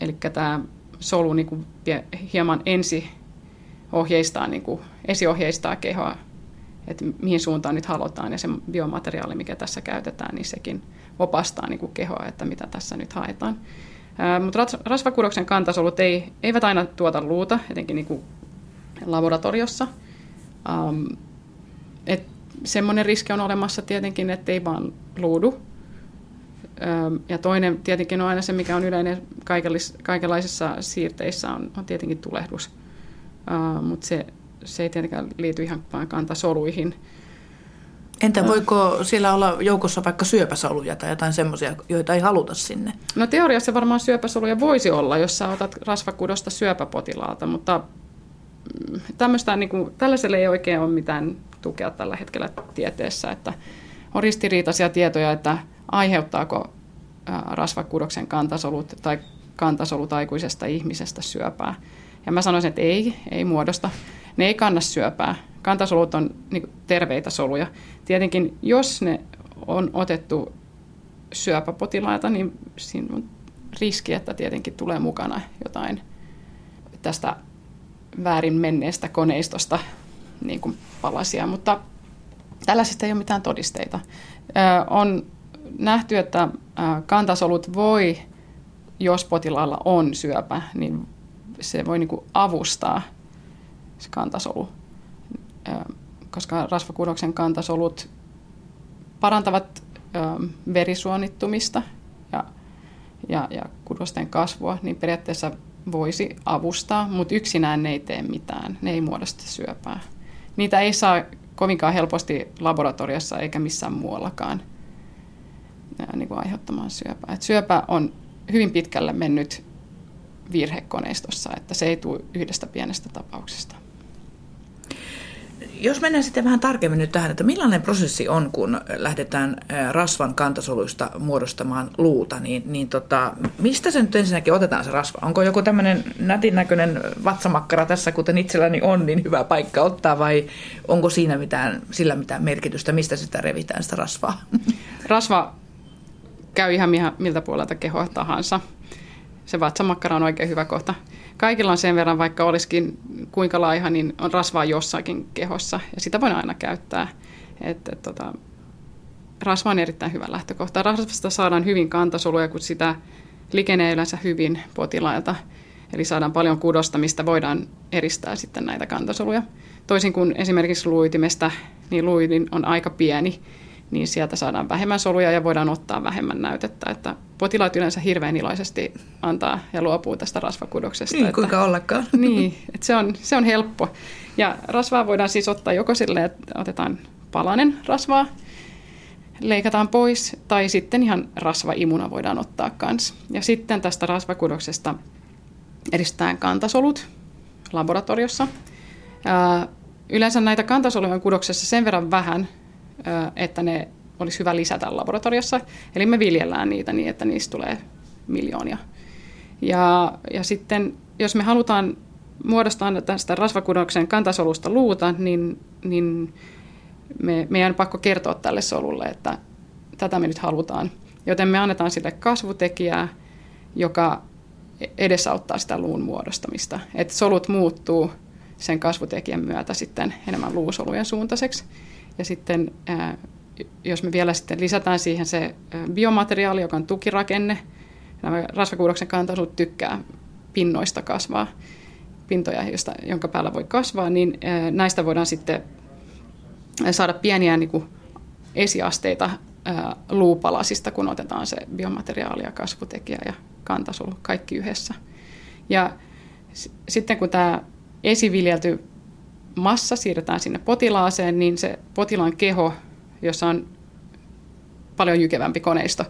Eli tämä solu niinku hieman ensi ohjeistaa, niinku, esiohjeistaa kehoa, että mihin suuntaan nyt halutaan, ja se biomateriaali, mikä tässä käytetään, niin sekin opastaa niinku kehoa, että mitä tässä nyt haetaan. Mutta rasvakudoksen kantasolut ei, eivät aina tuota luuta, etenkin niinku laboratoriossa. Um, et semmoinen riski on olemassa tietenkin, että ei vaan luudu. Um, ja toinen tietenkin on aina se, mikä on yleinen kaikenlaisissa siirteissä, on, on tietenkin tulehdus. Uh, Mutta se, se ei tietenkään liity ihan vain kantasoluihin. Entä voiko siellä olla joukossa vaikka syöpäsoluja tai jotain semmoisia, joita ei haluta sinne? No teoriassa varmaan syöpäsoluja voisi olla, jos sä otat rasvakudosta syöpäpotilaalta, mutta niin kuin, tällaiselle ei oikein ole mitään tukea tällä hetkellä tieteessä. Että on ristiriitaisia tietoja, että aiheuttaako rasvakudoksen kantasolut tai kantasolut aikuisesta ihmisestä syöpää. Ja mä sanoisin, että ei, ei muodosta. Ne ei kanna syöpää. Kantasolut on niin kuin terveitä soluja. Tietenkin, jos ne on otettu syöpäpotilaita, niin siinä on riski, että tietenkin tulee mukana jotain tästä väärin menneestä koneistosta niin kuin palasia, mutta tällaisista ei ole mitään todisteita. Ö, on nähty, että kantasolut voi, jos potilaalla on syöpä, niin se voi niin kuin avustaa se kantasolu, ö, koska rasvakudoksen kantasolut parantavat ö, verisuonittumista ja, ja, ja kudosten kasvua, niin periaatteessa voisi avustaa, mutta yksinään ne ei tee mitään. Ne ei muodosta syöpää. Niitä ei saa kovinkaan helposti laboratoriossa eikä missään muuallakaan niin kuin aiheuttamaan syöpää. Et syöpä on hyvin pitkälle mennyt virhekoneistossa, että se ei tule yhdestä pienestä tapauksesta. Jos mennään sitten vähän tarkemmin nyt tähän, että millainen prosessi on, kun lähdetään rasvan kantasoluista muodostamaan luuta, niin, niin tota, mistä se nyt ensinnäkin otetaan se rasva? Onko joku tämmöinen nätin näköinen vatsamakkara tässä, kuten itselläni on, niin hyvä paikka ottaa, vai onko siinä mitään, sillä mitään merkitystä, mistä sitä revitään sitä rasvaa? Rasva käy ihan miltä puolelta kehoa tahansa. Se vatsamakkara on oikein hyvä kohta. Kaikilla on sen verran, vaikka olisikin kuinka laiha, niin on rasvaa jossakin kehossa, ja sitä voidaan aina käyttää. Että, tota, rasva on erittäin hyvä lähtökohta. Rasvasta saadaan hyvin kantasoluja, kun sitä likenee yleensä hyvin potilailta. Eli saadaan paljon kudosta, mistä voidaan eristää sitten näitä kantasoluja. Toisin kuin esimerkiksi luuitimestä, niin luuidin on aika pieni, niin sieltä saadaan vähemmän soluja ja voidaan ottaa vähemmän näytettä. Että potilaat yleensä hirveän iloisesti antaa ja luopuu tästä rasvakudoksesta. Niin, että, kuinka ollakaan. Niin, että se on, se on helppo. Ja rasvaa voidaan siis ottaa joko silleen, että otetaan palanen rasvaa, leikataan pois, tai sitten ihan rasvaimuna voidaan ottaa kanssa. Ja sitten tästä rasvakudoksesta eristetään kantasolut laboratoriossa. Ää, yleensä näitä kantasoluja on kudoksessa sen verran vähän, että ne olisi hyvä lisätä laboratoriossa. Eli me viljellään niitä niin, että niistä tulee miljoonia. Ja, ja sitten, jos me halutaan muodostaa tästä rasvakudoksen kantasolusta luuta, niin, niin me, meidän on pakko kertoa tälle solulle, että tätä me nyt halutaan. Joten me annetaan sille kasvutekijää, joka edesauttaa sitä luun muodostamista. Että solut muuttuu sen kasvutekijän myötä sitten enemmän luusolujen suuntaiseksi. Ja sitten jos me vielä sitten lisätään siihen se biomateriaali, joka on tukirakenne, nämä rasvakudoksen kantasolut tykkää pinnoista kasvaa, pintoja, josta, jonka päällä voi kasvaa, niin näistä voidaan sitten saada pieniä niin kuin esiasteita luupalasista, kun otetaan se biomateriaali ja kasvutekijä ja kantasolu kaikki yhdessä. Ja s- sitten kun tämä esiviljelty massa siirretään sinne potilaaseen, niin se potilaan keho, jossa on paljon jykevämpi koneisto,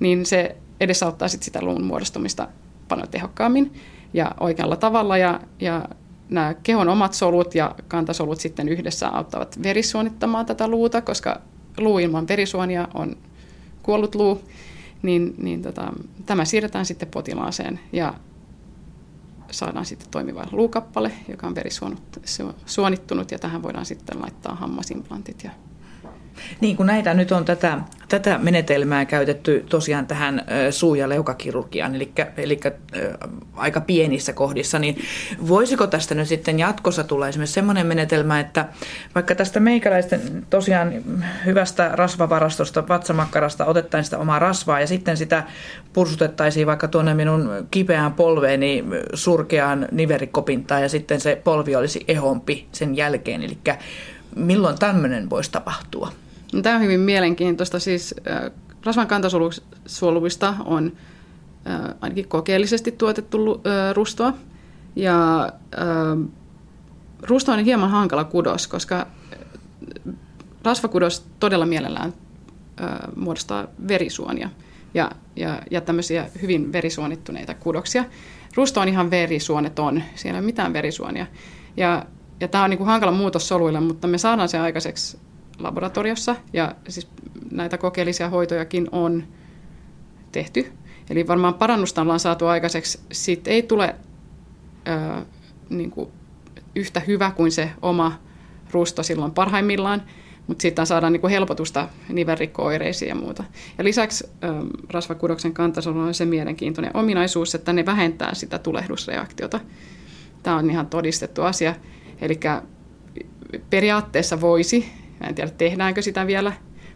niin se edesauttaa sit sitä luun muodostumista paljon tehokkaammin ja oikealla tavalla. Ja, ja nämä kehon omat solut ja kantasolut sitten yhdessä auttavat verisuonittamaan tätä luuta, koska luu ilman verisuonia on kuollut luu, niin, niin tota, tämä siirretään sitten potilaaseen ja saadaan sitten toimiva luukappale, joka on verisuonittunut, ja tähän voidaan sitten laittaa hammasimplantit. Ja niin kuin näitä nyt on tätä, tätä menetelmää käytetty tosiaan tähän suu- ja leukakirurgiaan, eli, eli äh, aika pienissä kohdissa, niin voisiko tästä nyt sitten jatkossa tulla esimerkiksi semmoinen menetelmä, että vaikka tästä meikäläisten tosiaan hyvästä rasvavarastosta, vatsamakkarasta otettaisiin sitä omaa rasvaa ja sitten sitä pursutettaisiin vaikka tuonne minun kipeään polveeni surkeaan niverikopintaan ja sitten se polvi olisi ehompi sen jälkeen, eli milloin tämmöinen voisi tapahtua? No, tämä on hyvin mielenkiintoista. Siis, äh, rasvan kantasoluvista on äh, ainakin kokeellisesti tuotettu äh, rustoa. Ja, äh, rusto on hieman hankala kudos, koska rasvakudos todella mielellään äh, muodostaa verisuonia ja, ja, ja tämmöisiä hyvin verisuonittuneita kudoksia. Rusto on ihan verisuoneton, siellä ei ole mitään verisuonia. Ja Ja tämä on niin kuin hankala muutos soluille, mutta me saadaan se aikaiseksi laboratoriossa, ja siis näitä kokeellisia hoitojakin on tehty. Eli varmaan parannusta ollaan saatu aikaiseksi. Siitä ei tule ö, niin kuin yhtä hyvä kuin se oma rusto silloin parhaimmillaan, mutta siitä saadaan niin kuin helpotusta nivelrikko-oireisiin ja muuta. Ja lisäksi ö, rasvakudoksen kantasolulla on se mielenkiintoinen ominaisuus, että ne vähentää sitä tulehdusreaktiota. Tämä on ihan todistettu asia. Eli periaatteessa voisi, en tiedä tehdäänkö sitä vielä,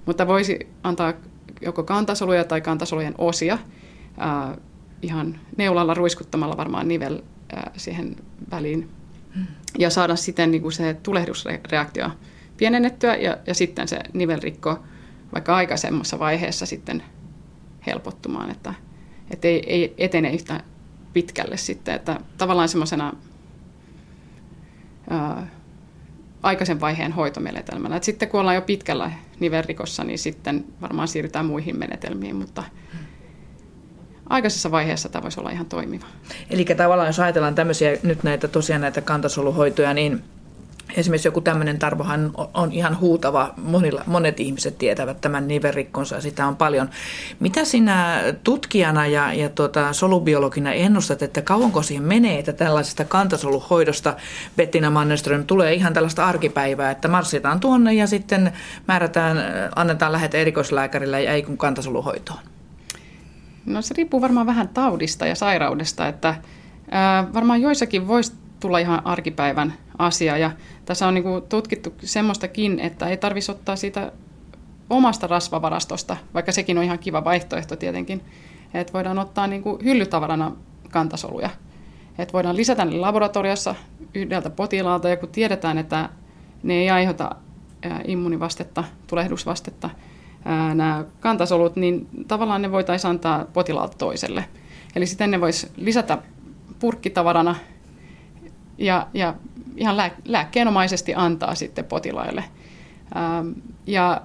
mutta voisi antaa joko kantasoluja tai kantasolujen osia äh, ihan neulalla ruiskuttamalla varmaan nivel äh, siihen väliin ja saada siten niin kuin se tulehdusreaktio pienennettyä ja, ja sitten se nivelrikko vaikka aikaisemmassa vaiheessa sitten helpottumaan, että et ei, ei etene yhtä pitkälle sitten, että tavallaan semmoisena Ää, aikaisen vaiheen hoitomenetelmällä. Et sitten kun ollaan jo pitkällä nivelrikossa, niin sitten varmaan siirrytään muihin menetelmiin, mutta aikaisessa vaiheessa tämä voisi olla ihan toimiva. Eli tavallaan jos ajatellaan tämmöisiä nyt näitä, tosiaan näitä kantasoluhoitoja, niin esimerkiksi joku tämmöinen tarvohan on ihan huutava. Monilla, monet ihmiset tietävät tämän nivelrikkonsa ja sitä on paljon. Mitä sinä tutkijana ja, ja tuota, solubiologina ennustat, että kauanko siihen menee, että tällaisesta kantasoluhoidosta, Bettina Mannerström, tulee ihan tällaista arkipäivää, että marssitaan tuonne ja sitten määrätään, annetaan lähete erikoislääkärille ja ei kun kantasoluhoitoon? No, se riippuu varmaan vähän taudista ja sairaudesta, että ää, varmaan joissakin voisi tulla ihan arkipäivän asia. Ja tässä on niin kuin tutkittu semmoistakin, että ei tarvitsisi ottaa siitä omasta rasvavarastosta, vaikka sekin on ihan kiva vaihtoehto tietenkin, että voidaan ottaa niin kuin hyllytavarana kantasoluja. Että voidaan lisätä ne laboratoriossa yhdeltä potilaalta, ja kun tiedetään, että ne ei aiheuta immuunivastetta, tulehdusvastetta nämä kantasolut, niin tavallaan ne voitaisiin antaa potilaalta toiselle. Eli sitten ne voisi lisätä purkkitavarana ja, ja ihan lää, lääkkeenomaisesti antaa sitten potilaille. Ähm, ja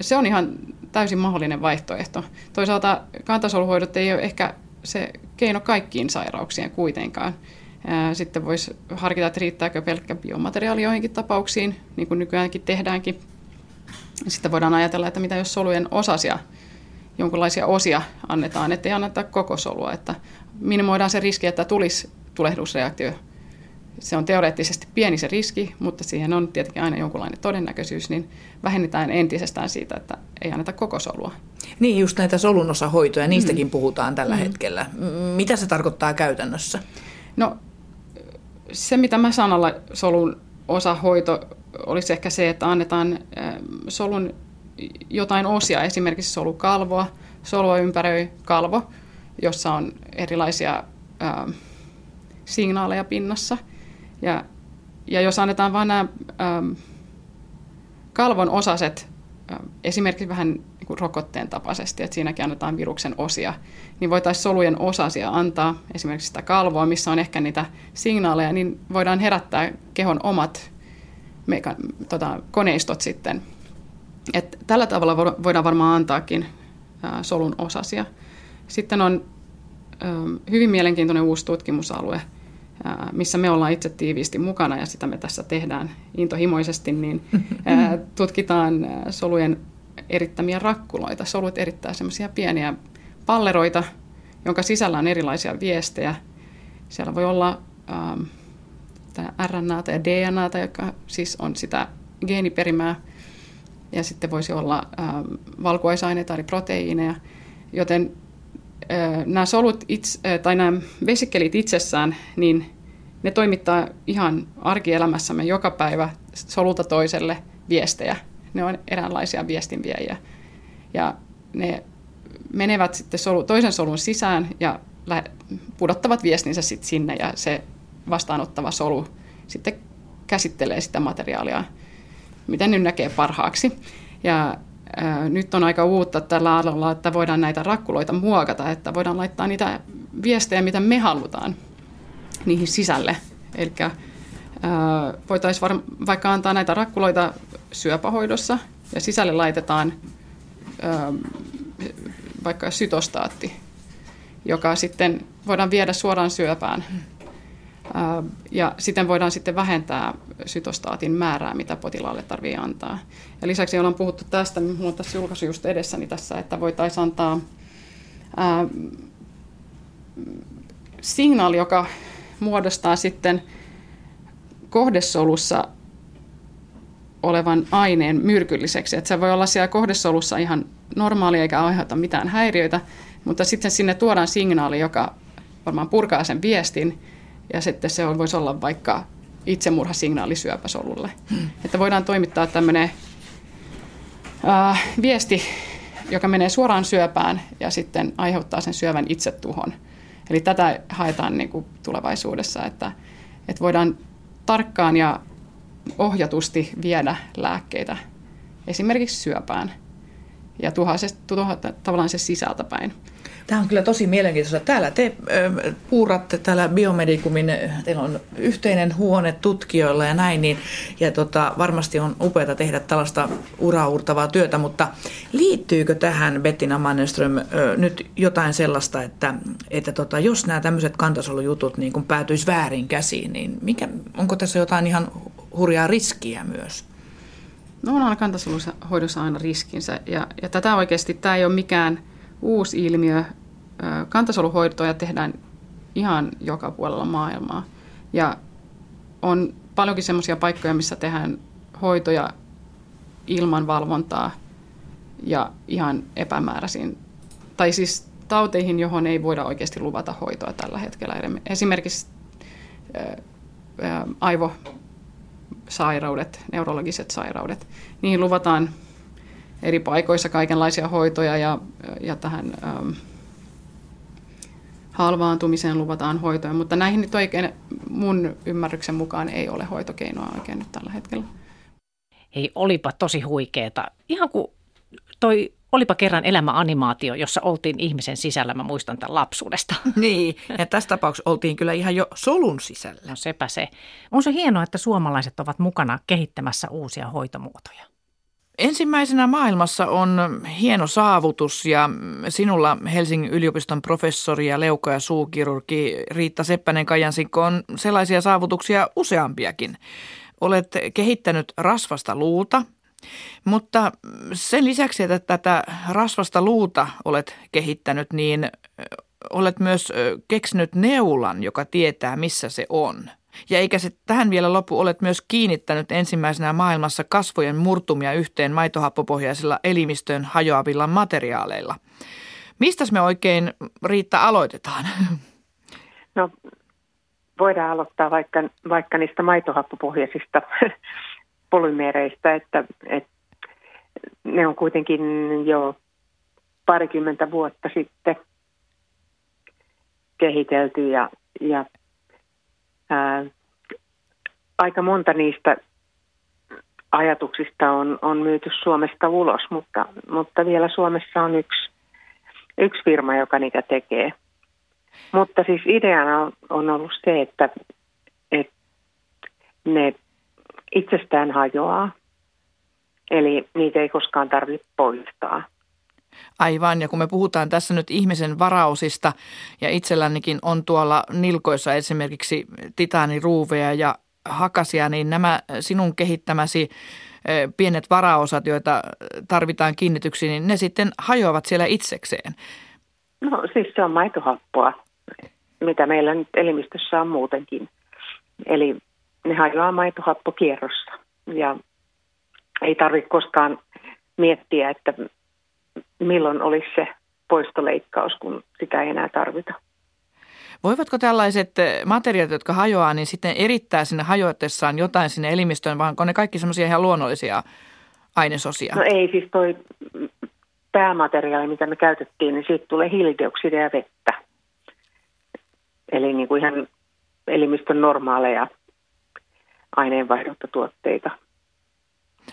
se on ihan täysin mahdollinen vaihtoehto. Toisaalta kantasoluhoidot ei ole ehkä se keino kaikkiin sairauksiin kuitenkaan. Äh, sitten voisi harkita, että riittääkö pelkkä biomateriaali joihinkin tapauksiin, niin kuin nykyäänkin tehdäänkin. Sitten voidaan ajatella, että mitä jos solujen osasia, jonkinlaisia osia annetaan, ettei anneta koko solua. Että minimoidaan se riski, että tulisi tulehdusreaktio. Se on teoreettisesti pieni se riski, mutta siihen on tietenkin aina jonkunlainen todennäköisyys, niin vähennetään entisestään siitä, että ei anneta koko solua. Niin, just näitä solunosahoitoja, niistäkin mm. puhutaan tällä mm. hetkellä. Mitä se tarkoittaa käytännössä? No, se mitä mä sanalla solun osahoito olisi ehkä se, että annetaan solun jotain osia, esimerkiksi solukalvoa, solua ympäröi kalvo, jossa on erilaisia äh, signaaleja pinnassa. Ja, ja jos annetaan vain nämä äm, kalvon osaset, äm, esimerkiksi vähän niin kuin rokotteen tapaisesti, että siinäkin annetaan viruksen osia, niin voitaisiin solujen osasia antaa, esimerkiksi sitä kalvoa, missä on ehkä niitä signaaleja, niin voidaan herättää kehon omat meka, tota, koneistot sitten. Et tällä tavalla voidaan varmaan antaakin ää, solun osasia. Sitten on äm, hyvin mielenkiintoinen uusi tutkimusalue, missä me ollaan itse tiiviisti mukana, ja sitä me tässä tehdään intohimoisesti, niin tutkitaan solujen erittämiä rakkuloita. Solut erittää semmoisia pieniä palleroita, jonka sisällä on erilaisia viestejä, Siellä voi olla ähm, R N A:ta ja D N A:ta, joka siis on sitä geeniperimää, ja sitten voisi olla ähm, valkuaisaineita eli proteiineja, joten äh, nämä solut itse, äh, tai nämä vesikkelit itsessään, niin ne toimittaa ihan arkielämässämme joka päivä solulta toiselle viestejä. Ne on eräänlaisia viestinviejä. Ja ne menevät sitten solu, toisen solun sisään ja pudottavat viestinsä sitten sinne, ja se vastaanottava solu sitten käsittelee sitä materiaalia, miten nyt näkee parhaaksi. Ja ää, nyt on aika uutta tällä alalla, että voidaan näitä rakkuloita muokata, että voidaan laittaa niitä viestejä, mitä me halutaan, niihin sisälle. Eli voitaisiin var- vaikka antaa näitä rakkuloita syöpähoidossa, ja sisälle laitetaan ää, vaikka sytostaatti, joka sitten voidaan viedä suoraan syöpään. Ää, ja siten voidaan sitten vähentää sytostaatin määrää, mitä potilaalle tarvitsee antaa. Ja lisäksi ollaan puhuttu tästä, niin minulla on tässä julkaisu just edessäni tässä, että voitaisiin antaa ää, signaali, joka muodostaa sitten kohdesolussa olevan aineen myrkylliseksi. Että se voi olla siellä kohdesolussa ihan normaali eikä aiheuta mitään häiriöitä, mutta sitten sinne tuodaan signaali, joka varmaan purkaa sen viestin, ja sitten se voisi olla vaikka itsemurhasignaali syöpäsolulle. Hmm. Että voidaan toimittaa tämmöinen äh, viesti, joka menee suoraan syöpään ja sitten aiheuttaa sen syövän itsetuhon. Eli tätä haetaan niin kuin tulevaisuudessa, että, että voidaan tarkkaan ja ohjatusti viedä lääkkeitä esimerkiksi syöpään ja tuhoaa se, tuhoa, tavallaan se sisältä päin. Tämä on kyllä tosi mielenkiintoista. Täällä te ö, puuratte täällä Biomedicumin, teillä on yhteinen huone tutkijoilla ja näin, niin, ja tota, varmasti on upeata tehdä tällaista uraurtavaa työtä, mutta liittyykö tähän, Bettina Mannerström, ö, nyt jotain sellaista, että, että tota, jos nämä tämmöiset kantasolujutut niin kun päätyisi väärin käsiin, niin mikä, onko tässä jotain ihan hurjaa riskiä myös? No on kantasoluhoidossa aina riskinsä, ja, ja tätä oikeasti tämä ei ole mikään uusi ilmiö. Kantasoluhoitoja tehdään ihan joka puolella maailmaa. Ja on paljonkin semmoisia paikkoja, missä tehdään hoitoja ilman valvontaa ja ihan epämääräisiin. Tai siis tauteihin, johon ei voida oikeasti luvata hoitoa tällä hetkellä. Esimerkiksi aivosairaudet, neurologiset sairaudet, niihin luvataan eri paikoissa kaikenlaisia hoitoja, ja, ja tähän ähm, halvaantumiseen luvataan hoitoja, mutta näihin nyt oikein mun ymmärryksen mukaan ei ole hoitokeinoa oikein nyt tällä hetkellä. Hei, olipa tosi huikeeta. Ihan kuin toi Olipa kerran elämäanimaatio, jossa oltiin ihmisen sisällä, mä muistan tämän lapsuudesta. Niin, ja tässä tapauksessa oltiin kyllä ihan jo solun sisällä. No sepä se. On se hienoa, että suomalaiset ovat mukana kehittämässä uusia hoitomuotoja. Ensimmäisenä maailmassa on hieno saavutus, ja sinulla Helsingin yliopiston professori ja leuka- ja suukirurgi Riitta Seppänen-Kaijansinkko on sellaisia saavutuksia useampiakin. Olet kehittänyt rasvasta luuta, mutta sen lisäksi, että tätä rasvasta luuta olet kehittänyt, niin olet myös keksinyt neulan, joka tietää missä se on. Ja eikä se tähän vielä loppu, olet myös kiinnittänyt ensimmäisenä maailmassa kasvojen murtumia yhteen maitohappopohjaisilla elimistöön hajoavilla materiaaleilla. Mistäs me oikein, Riitta, aloitetaan? No, voidaan aloittaa vaikka, vaikka niistä maitohappopohjaisista polymeereistä, että, että ne on kuitenkin jo parikymmentä vuotta sitten kehitelty, ja, ja ää, aika monta niistä ajatuksista on, on myyty Suomesta ulos, mutta, mutta vielä Suomessa on yksi, yksi firma, joka niitä tekee. Mutta siis ideana on, on ollut se, että, että ne itsestään hajoaa, eli niitä ei koskaan tarvitse poistaa. Aivan, ja kun me puhutaan tässä nyt ihmisen varaosista, ja itsellänikin on tuolla nilkoissa esimerkiksi titaaniruuveja ja hakasia, niin nämä sinun kehittämäsi pienet varaosat, joita tarvitaan kiinnityksiin, niin ne sitten hajoavat siellä itsekseen. No siis se on maitohappoa, mitä meillä nyt elimistössä on muutenkin. Eli ne hajoaa maitohappokierrossa ja ei tarvitse koskaan miettiä, että milloin olisi se poistoleikkaus, kun sitä ei enää tarvita. Voivatko tällaiset materiaalit, jotka hajoaa, niin sitten erittää sinne hajoitessaan jotain sinne elimistöön, vaan on ne kaikki semmoisia ihan luonnollisia ainesosia? No ei, siis toi päämateriaali, mitä me käytettiin, niin siitä tulee hiilidioksidia ja vettä. Eli niin kuin ihan elimistön normaaleja aineenvaihduntatuotteita.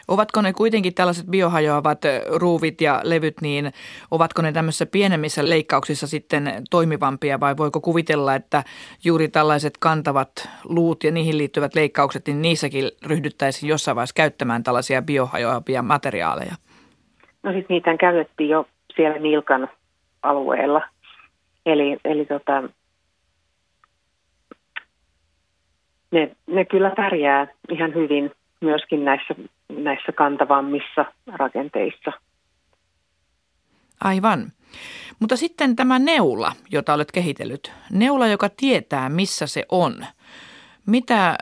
Ovatko ne kuitenkin tällaiset biohajoavat ruuvit ja levyt, niin ovatko ne tämmöisissä pienemmissä leikkauksissa sitten toimivampia vai voiko kuvitella, että juuri tällaiset kantavat luut ja niihin liittyvät leikkaukset, niin niissäkin ryhdyttäisiin jossain vaiheessa käyttämään tällaisia biohajoavia materiaaleja? No sitten niitä käytettiin jo siellä nilkan alueella, eli, eli tota, ne, ne kyllä pärjää ihan hyvin myöskin näissä, näissä kantavammissa rakenteissa. Aivan. Mutta sitten tämä neula, jota olet kehitellyt. Neula, joka tietää, missä se on. Mitä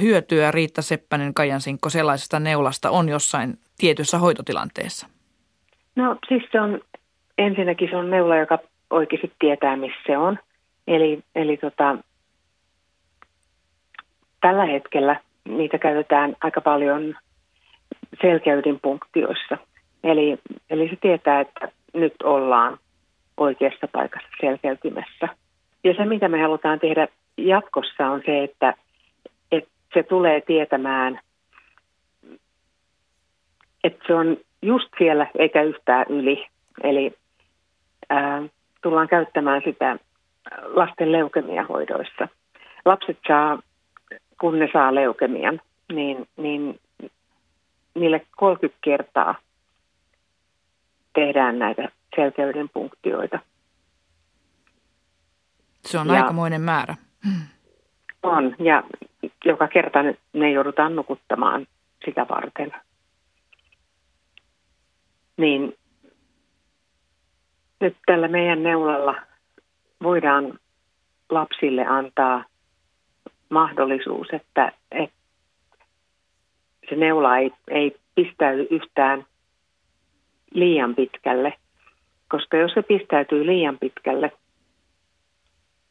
hyötyä, Riitta Seppänen-Kaijansinkko, sellaisesta neulasta on jossain tietyssä hoitotilanteessa? No siis se on, ensinnäkin se on neula, joka oikeasti tietää, missä se on. Eli, eli tota, tällä hetkellä niitä käytetään aika paljon selkäydinpunktioissa. Eli, eli se tietää, että nyt ollaan oikeassa paikassa selkäytimessä. Ja se, mitä me halutaan tehdä jatkossa, on se, että, että se tulee tietämään, että se on just siellä eikä yhtään yli. Eli ää, tullaan käyttämään sitä lasten leukemiahoidoissa. Lapset saa... kun ne saa leukemian, niin, niin niille kolmekymmentä kertaa tehdään näitä selkäydinpunktioita. Se on ja aikamoinen määrä. On, ja joka kerta ne, ne joudutaan nukuttamaan sitä varten. Niin nyt tällä meidän neulalla voidaan lapsille antaa mahdollisuus, että, että se neula ei, ei pistäydy yhtään liian pitkälle, koska jos se pistäytyy liian pitkälle,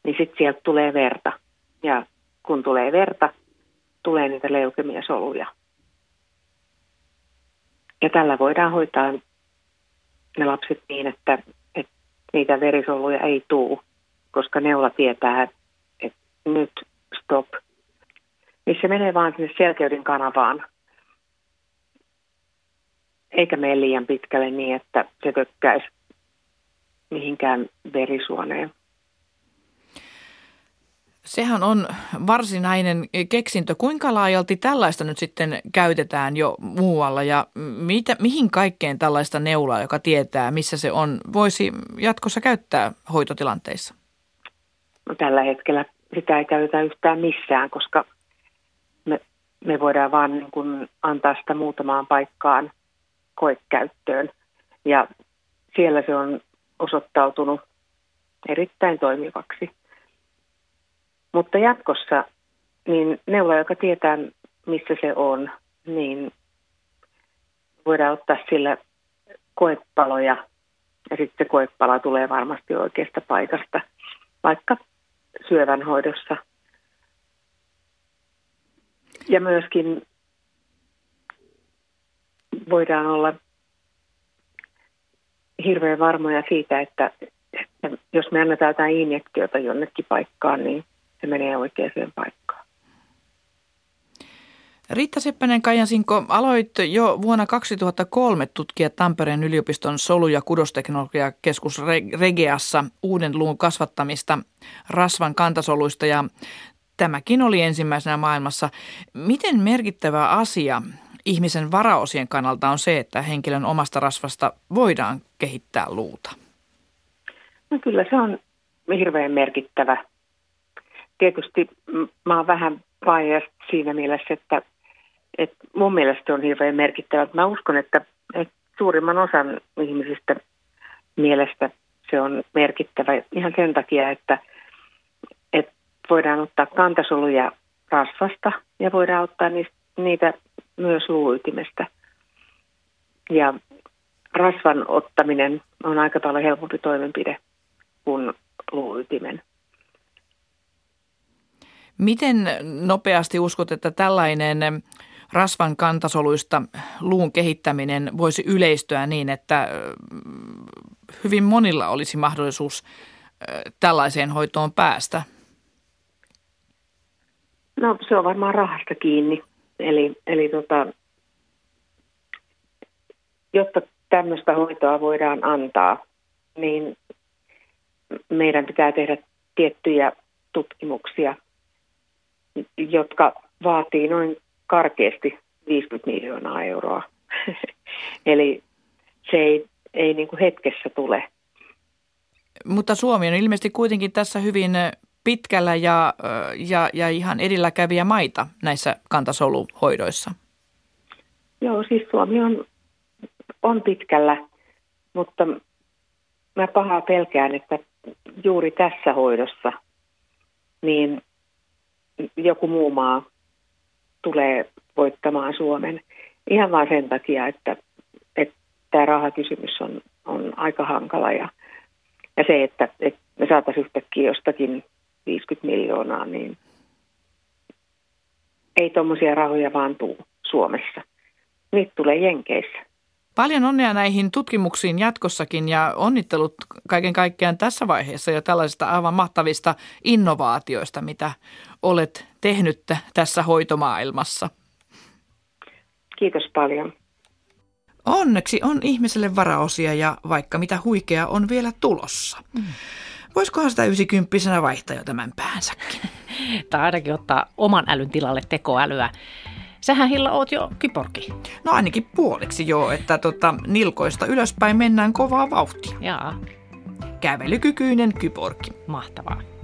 niin sitten sieltä tulee verta. Ja kun tulee verta, tulee niitä leukemiasoluja. Ja tällä voidaan hoitaa ne lapset niin, että, että niitä verisoluja ei tule, koska neula tietää, että nyt stop. Niin se menee vaan sinne selkeydin kanavaan. Eikä mene liian pitkälle niin, että se tökkäisi mihinkään verisuoneen. Sehän on varsinainen keksintö. Kuinka laajalti tällaista nyt sitten käytetään jo muualla ja mitä, mihin kaikkeen tällaista neulaa, joka tietää, missä se on, voisi jatkossa käyttää hoitotilanteissa? No, tällä hetkellä sitä ei käytetä yhtään missään, koska me, me voidaan vaan niin kuin antaa sitä muutamaan paikkaan koekäyttöön. Ja siellä se on osoittautunut erittäin toimivaksi. Mutta jatkossa niin neula, joka tietää, missä se on, niin voidaan ottaa sillä koepaloja. Ja sitten se koepala tulee varmasti oikeasta paikasta, vaikka syövän hoidossa. Ja myöskin voidaan olla hirveän varmoja siitä, että, että jos me annetaan jotain injektiota jonnekin paikkaan, niin se menee oikeaan paikkaan. Riitta Seppänen-Kaijansinkko, aloit jo vuonna kaksituhattakolme tutkia Tampereen yliopiston solu- ja kudosteknologiakeskus Regeassa uuden luun kasvattamista rasvan kantasoluista ja tämäkin oli ensimmäisenä maailmassa. Miten merkittävä asia ihmisen varaosien kannalta on se, että henkilön omasta rasvasta voidaan kehittää luuta? No kyllä se on hirveän merkittävä. Tietysti mä oon vähän vaiheessa siinä mielessä, että Et mun mielestä on hirveän merkittävää. Mä uskon, että, että suurimman osan ihmisistä mielestä se on merkittävä ihan sen takia, että, voidaan ottaa kantasoluja rasvasta ja voidaan ottaa niistä, niitä myös luuytimestä. Ja rasvan ottaminen on aika paljon helpompi toimenpide kuin luuytimen. Miten nopeasti uskot, että tällainen rasvan kantasoluista luun kehittäminen voisi yleistyä niin, että hyvin monilla olisi mahdollisuus tällaiseen hoitoon päästä? No se on varmaan rahasta kiinni. Eli, eli tota, jotta tämmöistä hoitoa voidaan antaa, niin meidän pitää tehdä tiettyjä tutkimuksia, jotka vaatii noin karkeasti viisikymmentä miljoonaa euroa. Eli se ei, ei niin kuin hetkessä tule. Mutta Suomi on ilmeisesti kuitenkin tässä hyvin pitkällä ja, ja, ja ihan edelläkävijä maita näissä kantasoluhoidoissa. Joo, siis Suomi on, on pitkällä, mutta mä pahaa pelkään, että juuri tässä hoidossa niin joku muu maa tulee voittamaan Suomen ihan vaan sen takia, että, että tämä rahakysymys on, on aika hankala ja, ja se, että, että me saataisiin yhtäkkiä jostakin viisikymmentä miljoonaa, niin ei tuommoisia rahoja vaan tule Suomessa. Niitä tulee Jenkeissä. Paljon onnea näihin tutkimuksiin jatkossakin ja onnittelut kaiken kaikkiaan tässä vaiheessa jo tällaisista aivan mahtavista innovaatioista, mitä olet tehnyt tässä hoitomaailmassa. Kiitos paljon. Onneksi on ihmiselle varaosia ja vaikka mitä huikeaa on vielä tulossa. Mm. Voisikohan sitä yhdeksänkymmentä vaihtaa jo tämän päänsäkin? Tai ainakin ottaa oman älyn tilalle tekoälyä. Sähän Hilla oot jo kyborgi. No ainakin puoliksi joo, että tota, nilkoista ylöspäin mennään kovaa vauhtia. Jaa. Kävelykykyinen kyborgi. Mahtavaa.